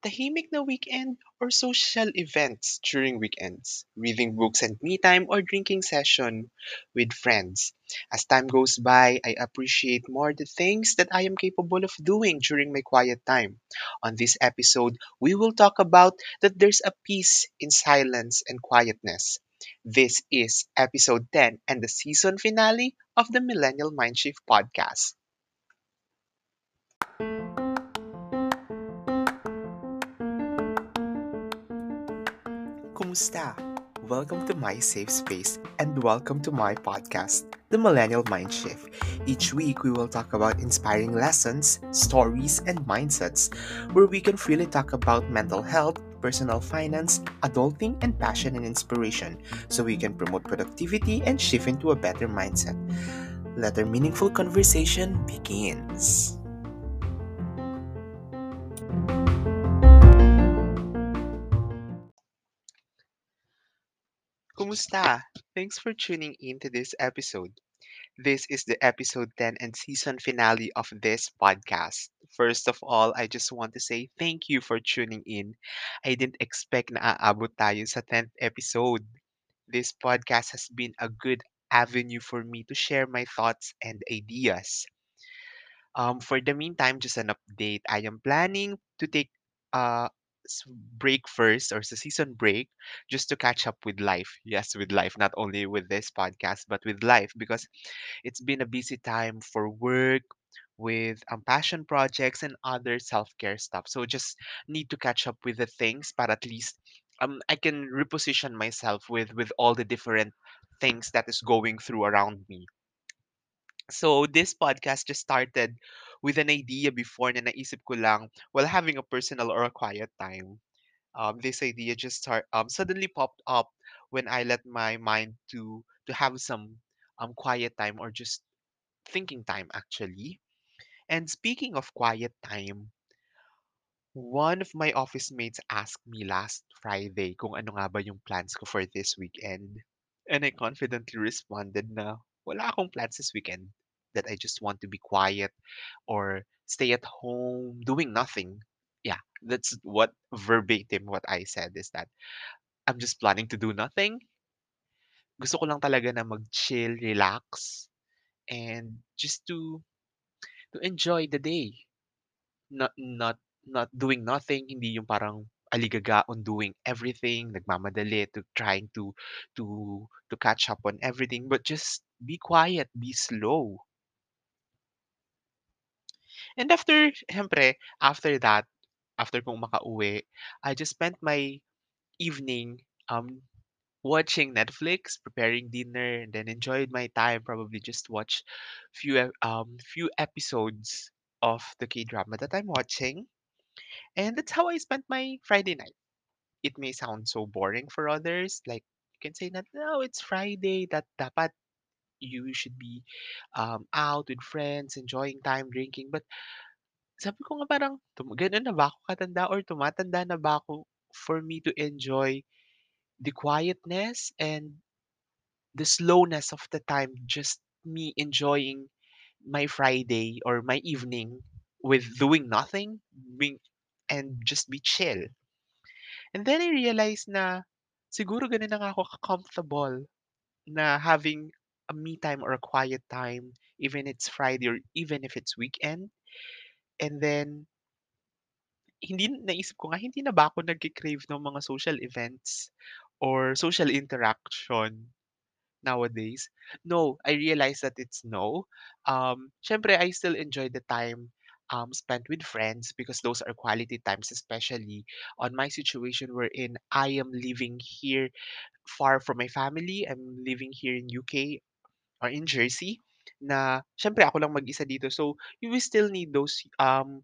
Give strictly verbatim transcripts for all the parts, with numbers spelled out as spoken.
tahimik na weekend or social events during weekends, reading books and me time or drinking session with friends. As time goes by, I appreciate more the things that I am capable of doing during my quiet time. On this episode, we will talk about that there's a peace in silence and quietness. This is episode ten and the season finale of the Millennial Mindshift podcast. Kumusta? Welcome to my safe space and welcome to my podcast, The Millennial Mindshift. Each week, we will talk about inspiring lessons, stories, and mindsets where we can freely talk about mental health, personal finance, adulting, and passion and inspiration so we can promote productivity and shift into a better mindset. Let our meaningful conversation begins. Kumusta? Thanks for tuning in to this episode. This is the episode ten and season finale of this podcast. First of all, I just want to say thank you for tuning in. I didn't expect na aabot tayo sa tenth episode. This podcast has been a good avenue for me to share my thoughts and ideas. Um, for the meantime, just an update. I am planning to take a uh, break first or the season break just to catch up with life. Yes, with life, not only with this podcast, but with life, because it's been a busy time for work with um, passion projects and other self-care stuff. So just need to catch up with the things, but at least um, I can reposition myself with, with all the different things that is going through around me. So this podcast just started with an idea before na naisip ko lang while having a personal or a quiet time. Um, this idea just start, um, suddenly popped up when I let my mind to to have some um quiet time or just thinking time actually. And speaking of quiet time, one of my office mates asked me last Friday kung ano nga ba yung plans ko for this weekend. And I confidently responded na wala akong plans this weekend, that I just want to be quiet or stay at home doing nothing. Yeah, that's what verbatim what I said is that I'm just planning to do nothing. Gusto ko lang talaga na mag-chill, relax, and just to to enjoy the day. Not not not doing nothing, hindi yung parang aligaga on doing everything, nagmamadali to trying to to to catch up on everything, but just be quiet, be slow. And after, syempre, after that, after kong makauwi, I just spent my evening um watching Netflix, preparing dinner, and then enjoyed my time. Probably just watch few um few episodes of the K-drama that I'm watching. And that's how I spent my Friday night. It may sound so boring for others. Like, you can say that, no, it's Friday, that dapat you should be um, out with friends, enjoying time, drinking. But sabi ko nga parang, gano'n na ba ako katanda or tumatanda na ba ako for me to enjoy the quietness and the slowness of the time, just me enjoying my Friday or my evening with doing nothing being, and just be chill. And then I realized na siguro ganun na nga ako comfortable na having a me time or a quiet time, even it's Friday or even if it's weekend. And then, hindi naisip ko nga, hindi na ba ako nagkikrave ng mga social events or social interaction nowadays? No, I realize that it's no. Um, syempre, I still enjoy the time um spent with friends because those are quality times, especially on my situation wherein I am living here far from my family. I'm living here in U K or in Jersey, na syempre ako lang mag-isa dito. So, you will still need those um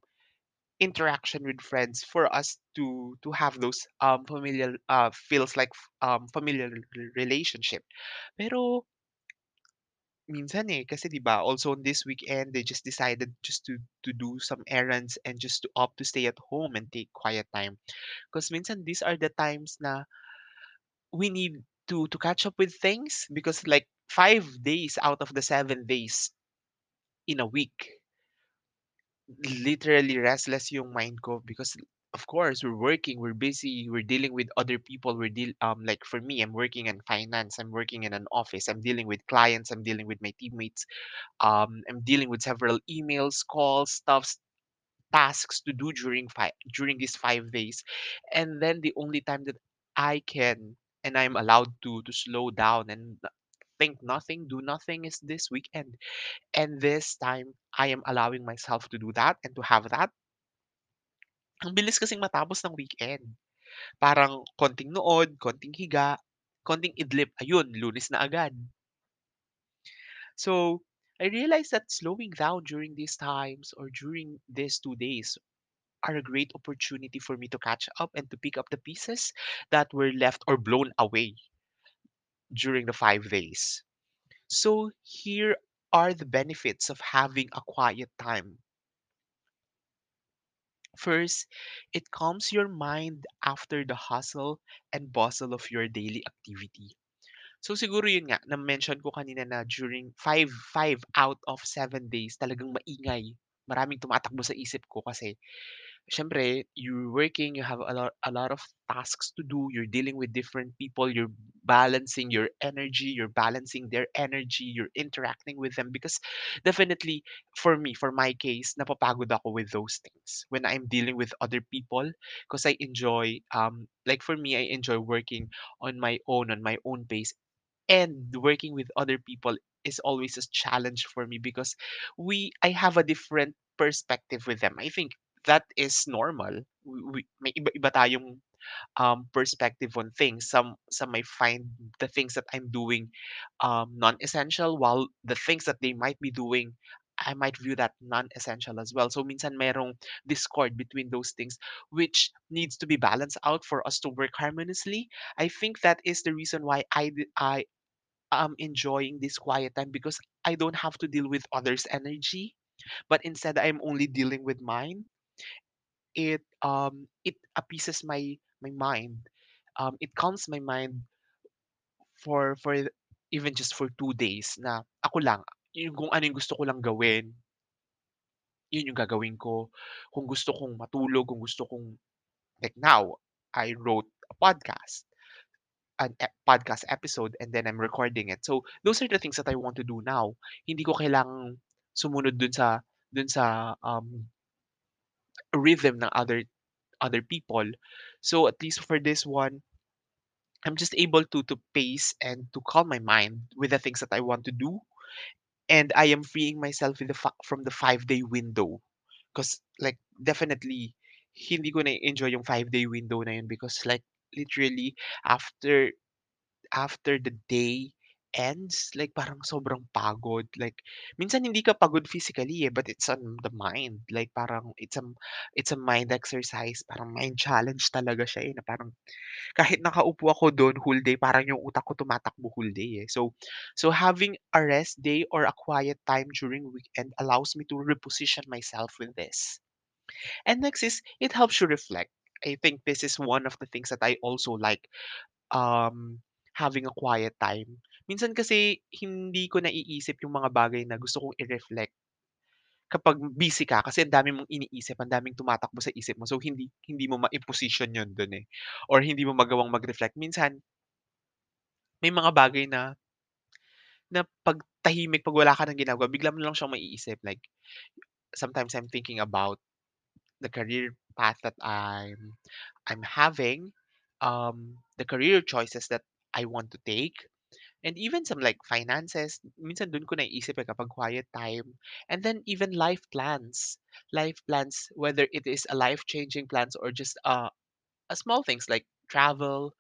interaction with friends for us to to have those um familial uh feels like um familial relationship. Pero minsan eh, kasi diba, also on this weekend, they just decided just to to do some errands and just to opt to stay at home and take quiet time. Because minsan, these are the times na we need to to catch up with things because like five days out of the seven days in a week, literally restless yung mind ko because of course, we're working, we're busy, we're dealing with other people, we're deal um like for me, I'm working in finance, I'm working in an office, I'm dealing with clients, I'm dealing with my teammates, um, I'm dealing with several emails, calls, stuffs, tasks to do during five during these five days. And then the only time that I can and I'm allowed to to slow down and think nothing, do nothing is this weekend. And this time I am allowing myself to do that and to have that. Ang bilis kasing matapos ng weekend. Parang konting nood, konting higa, konting idlip. Ayun, Lunes na agad. So, I realized that slowing down during these times or during these two days are a great opportunity for me to catch up and to pick up the pieces that were left or blown away during the five days. So, here are the benefits of having a quiet time. First, it calms your mind after the hustle and bustle of your daily activity. So siguro yun nga, na-mention ko kanina na during five, five out of seven days, talagang maingay. Maraming tumatakbo sa isip ko kasi syempre, you're working, you have a lot, a lot of tasks to do, you're dealing with different people, you're balancing your energy, you're balancing their energy, you're interacting with them because definitely for me, for my case, napapagod ako with those things when I'm dealing with other people because I enjoy, um, like for me, I enjoy working on my own, on my own pace, and working with other people is always a challenge for me because we I have a different perspective with them. I think that is normal. We, we, may iba-iba tayong um, perspective on things. Some some may find the things that I'm doing um, non-essential, while the things that they might be doing, I might view that non-essential as well. So minsan merong discord between those things, which needs to be balanced out for us to work harmoniously. I think that is the reason why I d- I am enjoying this quiet time because I don't have to deal with others' energy, but instead I'm only dealing with mine. It um it appeases my my mind. Um, it calms my mind for for th- even just for two days na ako lang yung kung ano yung gusto ko lang gawin, yun yung gagawin ko. Kung gusto kong matulog, kung gusto kong like now, I wrote a podcast, an e- podcast episode and then I'm recording it. So those are the things that I want to do now. Hindi ko kailangang sumunod dun sa dun sa um rhythm ng other other people. So at least for this one, I'm just able to to pace and to calm my mind with the things that I want to do, and I am freeing myself with the fi- from the five day window. Because like definitely hindi ko na enjoy yung five day window na yun because like literally after after the day ends, like parang sobrang pagod. Like minsan hindi ka pagod physically eh, but it's on the mind. Like parang it's a it's a mind exercise, parang mind challenge talaga siya eh, na parang kahit nakaupo ako doon whole day, parang yung utak ko tumatakbo whole day eh. So, so having a rest day or a quiet time during weekend allows me to reposition myself with this. And next is, it helps you reflect. I think this is one of the things that I also like um, having a quiet time. Minsan kasi hindi ko naiisip yung mga bagay na gusto kong i-reflect kapag busy ka kasi ang dami mong iniisip, ang daming tumatakbo sa isip mo. So hindi hindi mo ma-position 'yon doon eh. Or hindi mo magawang mag-reflect. Minsan may mga bagay na na pag tahimik, pag wala ka nang ginagawa, bigla mo na lang siyang maiisip. Like sometimes I'm thinking about the career path that I'm I'm having, um, the career choices that I want to take, and even some like finances. Minsan dun ko naiisip eh kapag quiet time. And then even life plans. Life plans, whether it is a life-changing plans or just uh, a small things like travel.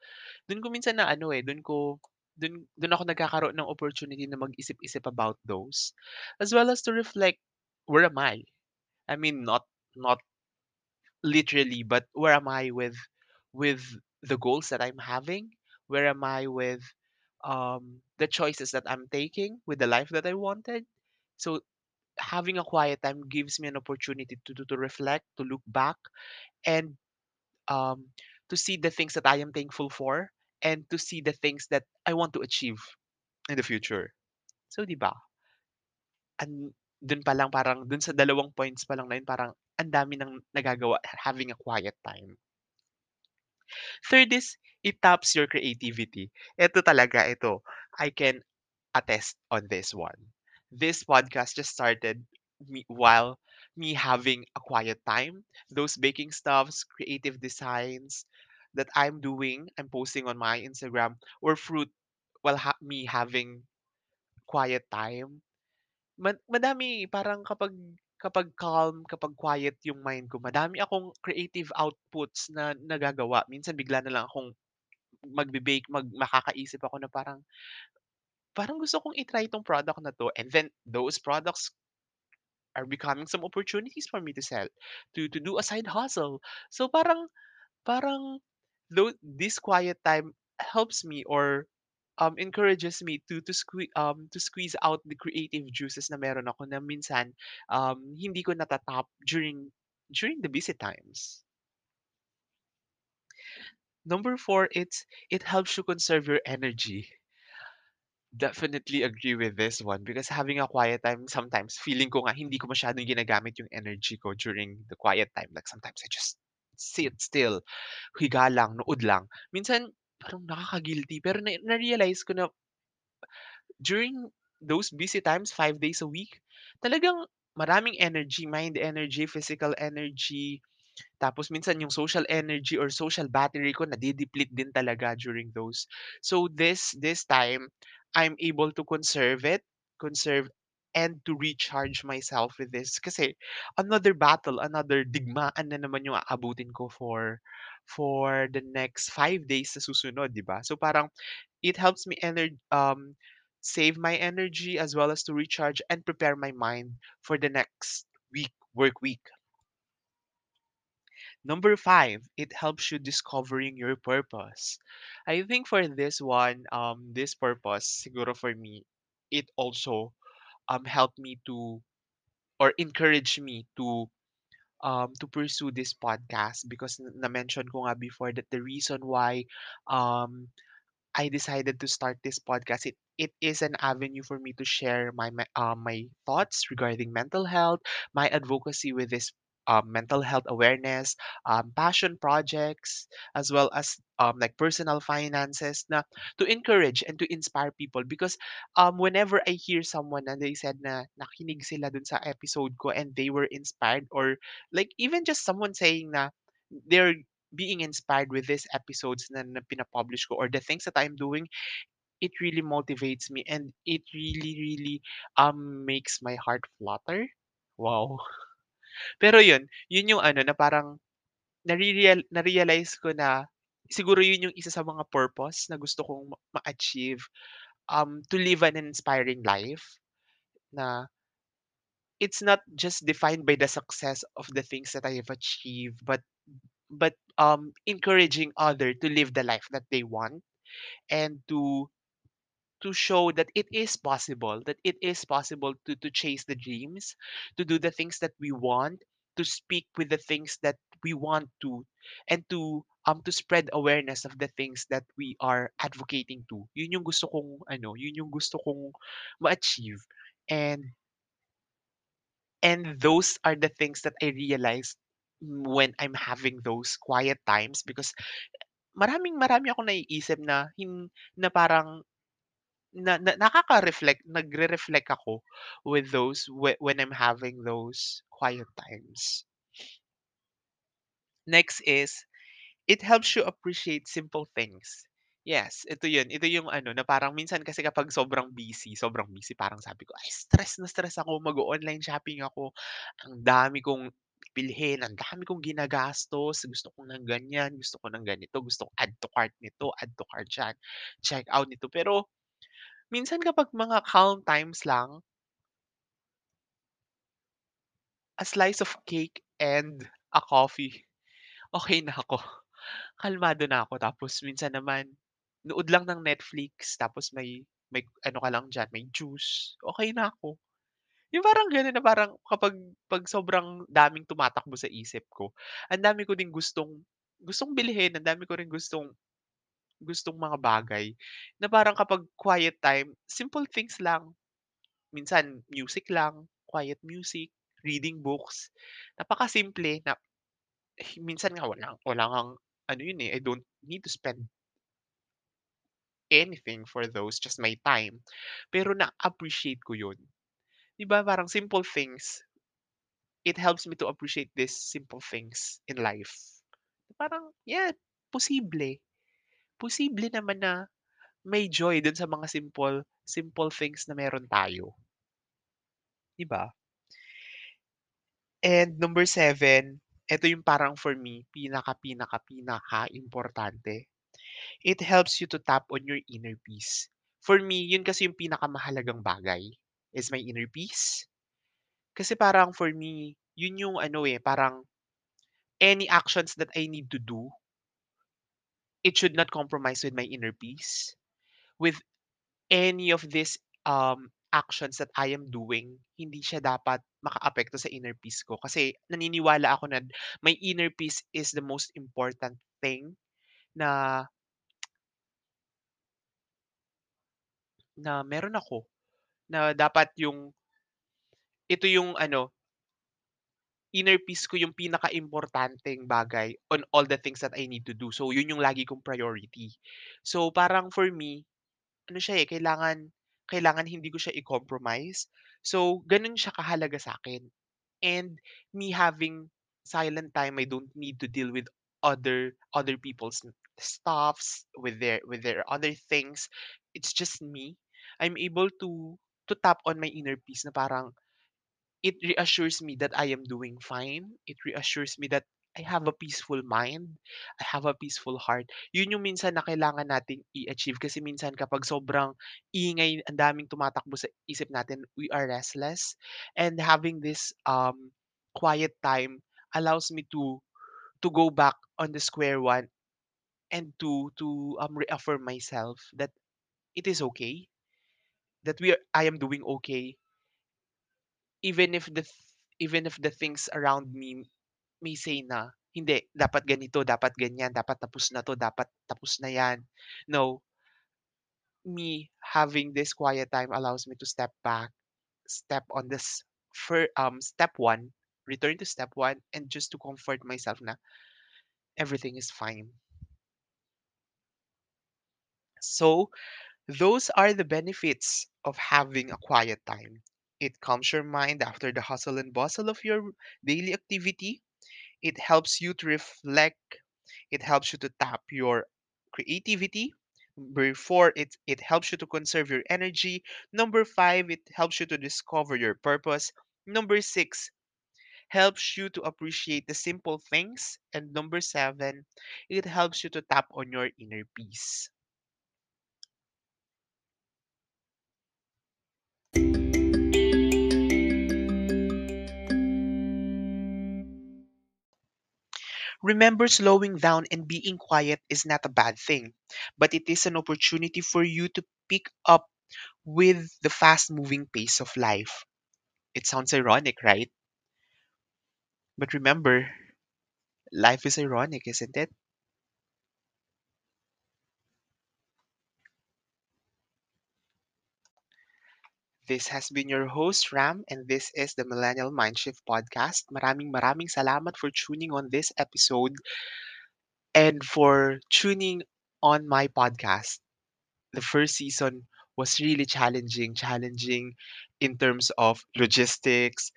Dun ko minsan na ano eh, dun ko dun, dun ako nagkakaroon ng opportunity na mag-isip-isip about those. As well as to reflect, where am I? I mean, not not literally, but where am I with with the goals that I'm having? Where am I with um, the choices that I'm taking with the life that I wanted? So having a quiet time gives me an opportunity to to, to reflect, to look back, and um, to see the things that I am thankful for, and to see the things that I want to achieve in the future. So di ba? And dun pa lang parang dun sa dalawang points pa lang na yun, parang ang dami nang nagagawa having a quiet time. Third is, it taps your creativity. Ito talaga, ito. I can attest on this one. This podcast just started me, while me having a quiet time. Those baking stuffs, creative designs that I'm doing, I'm posting on my Instagram, or fruit while ha- me having quiet time. Mad- madami, parang kapag kapag calm, kapag quiet yung mind ko, madami akong creative outputs na nagagawa. Minsan bigla na lang akong magbe-bake, mag, makakaisip ako na parang, parang gusto kong itry itong product na to. And then, those products are becoming some opportunities for me to sell, to, to do a side hustle. So, parang, parang, though, this quiet time helps me or um encourages me to to squeeze um to squeeze out the creative juices na meron ako na minsan um hindi ko natatap during during the busy times. Number four, it's it helps you conserve your energy. Definitely agree with this one because having a quiet time, sometimes feeling ko nga hindi ko masyadong ginagamit yung energy ko during the quiet time. Like sometimes I just sit still, higa lang, nood lang. Minsan parang nakaka-guilty. Pero na- na-realize ko na during those busy times, five days a week, talagang maraming energy, mind energy, physical energy, tapos minsan yung social energy or social battery ko nadideplete din talaga during those. So this this time, I'm able to conserve it, conserve and to recharge myself with this. Kasi another battle, another digmaan na naman yung aabutin ko for for the next five days sa susunod, di ba? So parang it helps me ener- um, save my energy as well as to recharge and prepare my mind for the next week, work week. Number five, it helps you discovering your purpose. I think for this one, um, this purpose, siguro for me, it also um helped me to or encouraged me to um to pursue this podcast because na mention ko nga before that the reason why um I decided to start this podcast, it it is an avenue for me to share my uh, my thoughts regarding mental health, my advocacy with this um, mental health awareness, um, passion projects, as well as um, like personal finances na to encourage and to inspire people because um, whenever I hear someone and they said na nakinig sila dun sa episode ko and they were inspired or like even just someone saying na they're being inspired with these episodes na, na pinapublish ko or the things that I'm doing, it really motivates me and it really, really um, makes my heart flutter. Wow. Pero yun, yun yung ano na parang nare-real, na-realize ko na siguro yun yung isa sa mga purpose na gusto kong ma-achieve um, to live an inspiring life na it's not just defined by the success of the things that I have achieved but but um, encouraging other to live the life that they want and to to show that it is possible, that it is possible to, to chase the dreams, to do the things that we want, to speak with the things that we want to, and to um to spread awareness of the things that we are advocating to. Yun yung gusto kong ano, yun yung gusto kong ma-achieve. And and those are the things that I realized when I'm having those quiet times because maraming marami akong naiisip na hin, na parang na, na nakaka-reflect, nagre-reflect ako with those wh- when I'm having those quiet times. Next is, it helps you appreciate simple things. Yes, ito yun. Ito yung ano, na parang minsan kasi kapag sobrang busy, sobrang busy, parang sabi ko, ay, stress na stress ako, mag-online shopping ako, ang dami kong bilhin, ang dami kong ginagastos, gusto kong ng ganyan, gusto ko ng ganito, gusto kong add to cart nito, add to cart dyan, check out nito. Pero, minsan kapag mga calm times lang, a slice of cake and a coffee, okay na ako. Kalmado na ako. Tapos minsan naman, nood lang ng Netflix, tapos may, may ano ka lang dyan, may juice, okay na ako. Yung parang gano'n na parang kapag pag sobrang daming tumatakbo sa isip ko, ang dami ko din gustong, gustong bilhin, ang dami ko rin gustong gustong mga bagay na parang kapag quiet time, simple things lang. Minsan, music lang, quiet music, reading books. Napakasimple na eh, minsan nga wala, wala kang, ano yun eh, I don't need to spend anything for those, just my time. Pero na-appreciate ko yun. Di ba? Parang simple things. It helps me to appreciate these simple things in life. Parang, yeah, posible. Posible naman na may joy dun sa mga simple, simple things na meron tayo. Di ba? And number seven, ito yung parang for me, pinaka-pinaka-pinaka-importante. It helps you to tap on your inner peace. For me, yun kasi yung pinakamahalagang bagay is my inner peace. Kasi parang for me, yun yung ano eh, parang any actions that I need to do, it should not compromise with my inner peace. With any of these um, actions that I am doing, hindi siya dapat maka-apekto sa inner peace ko. Kasi naniniwala ako na my inner peace is the most important thing na na meron ako. Na dapat yung, ito yung ano, inner peace ko yung pinaka-importanteng bagay on all the things that I need to do. So, yun yung lagi kong priority. So, parang for me, ano siya eh, kailangan, kailangan hindi ko siya i-compromise. So, ganun siya kahalaga sa akin. And me having silent time, I don't need to deal with other other people's stuffs, with their with their other things. It's just me. I'm able to to tap on my inner peace na parang it reassures me that I am doing fine. It reassures me that I have a peaceful mind. I have a peaceful heart. Yun yung minsan na kailangan nating i-achieve. Kasi minsan kapag sobrang ingay, ang daming tumatakbo sa isip natin, we are restless. And having this um, quiet time allows me to to go back on the square one and to to um, reaffirm myself that it is okay. That we are, I am doing okay. Even if the even if the things around me may say na, hindi, dapat ganito, dapat ganyan, dapat tapos na to, dapat tapos na yan. No, me having this quiet time allows me to step back, step on this, for, um, step one, return to step one, and just to comfort myself na everything is fine. So, those are the benefits of having a quiet time. It calms your mind after the hustle and bustle of your daily activity. It helps you to reflect. It helps you to tap your creativity. Number four, it, it helps you to conserve your energy. Number five, it helps you to discover your purpose. Number six, helps you to appreciate the simple things. And number seven, it helps you to tap on your inner peace. Remember, slowing down and being quiet is not a bad thing, but it is an opportunity for you to pick up with the fast-moving pace of life. It sounds ironic, right? But remember, life is ironic, isn't it? This has been your host, Ram, and this is the Millennial Mindshift Podcast. Maraming maraming salamat for tuning on this episode and for tuning on my podcast. The first season was really challenging, challenging in terms of logistics,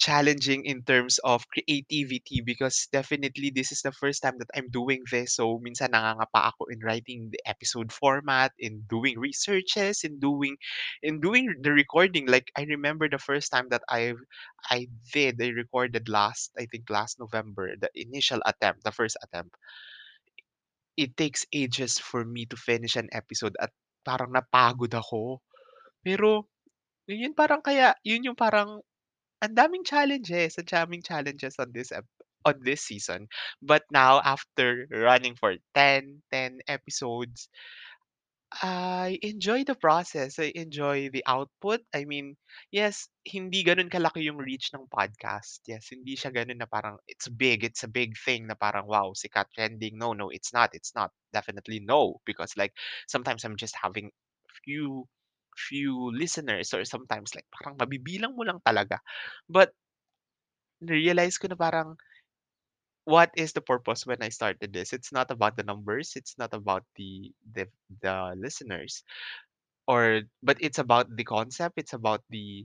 challenging in terms of creativity, because definitely this is the first time that I'm doing this. So, minsan nangangapa ako in writing the episode format, in doing researches, in doing in doing the recording. Like, I remember the first time that I I did, I recorded last, I think last November, the initial attempt, the first attempt. It takes ages for me to finish an episode at parang napagod ako. Pero, yun, yun parang kaya, yun yung parang ang daming challenges, ang daming challenges on this ep- on this season. But now, after running for ten, ten episodes, I enjoy the process. I enjoy the output. I mean, yes, hindi ganun kalaki yung reach ng podcast. Yes, hindi siya ganun na parang it's big, it's a big thing na parang wow, sikat, trending. No, no, it's not. It's not. Definitely no. Because like, sometimes I'm just having few few listeners, or sometimes like parang mabibilang mo lang talaga. But realize ko na parang what is the purpose when I started this? It's not about the numbers, it's not about the the, the listeners, or but it's about the concept, it's about the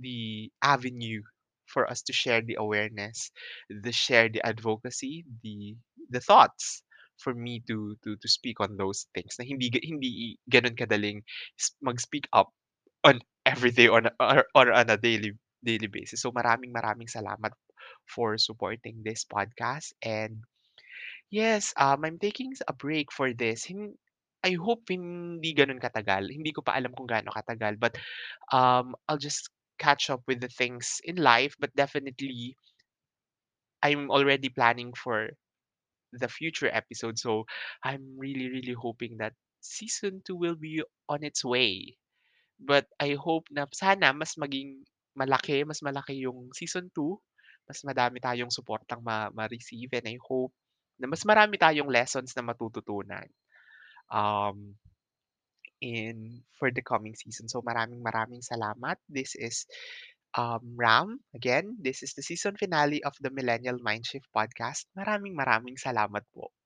the avenue for us to share the awareness, the share the advocacy, the the thoughts for me to to to speak on those things na hindi ga- hindi ganun kadaling s- mag-speak up on everyday on a- or, or on a daily daily basis. So maraming maraming salamat for supporting this podcast, and yes, um, I'm taking a break for this. Hin- I hope hindi ganun katagal. Hindi ko pa alam kung gaano katagal, but um, I'll just catch up with the things in life. But definitely, I'm already planning for the future episode. So I'm really, really hoping that season two will be on its way. But I hope na sana mas maging malaki, mas malaki yung season two. Mas madami tayong suportang ma- ma-receive, and I hope na mas marami tayong lessons na matututunan um, in for the coming season. So maraming maraming salamat. This is um, Ram. Again, this is the season finale of the Millennial Mindshift podcast. Maraming maraming salamat po.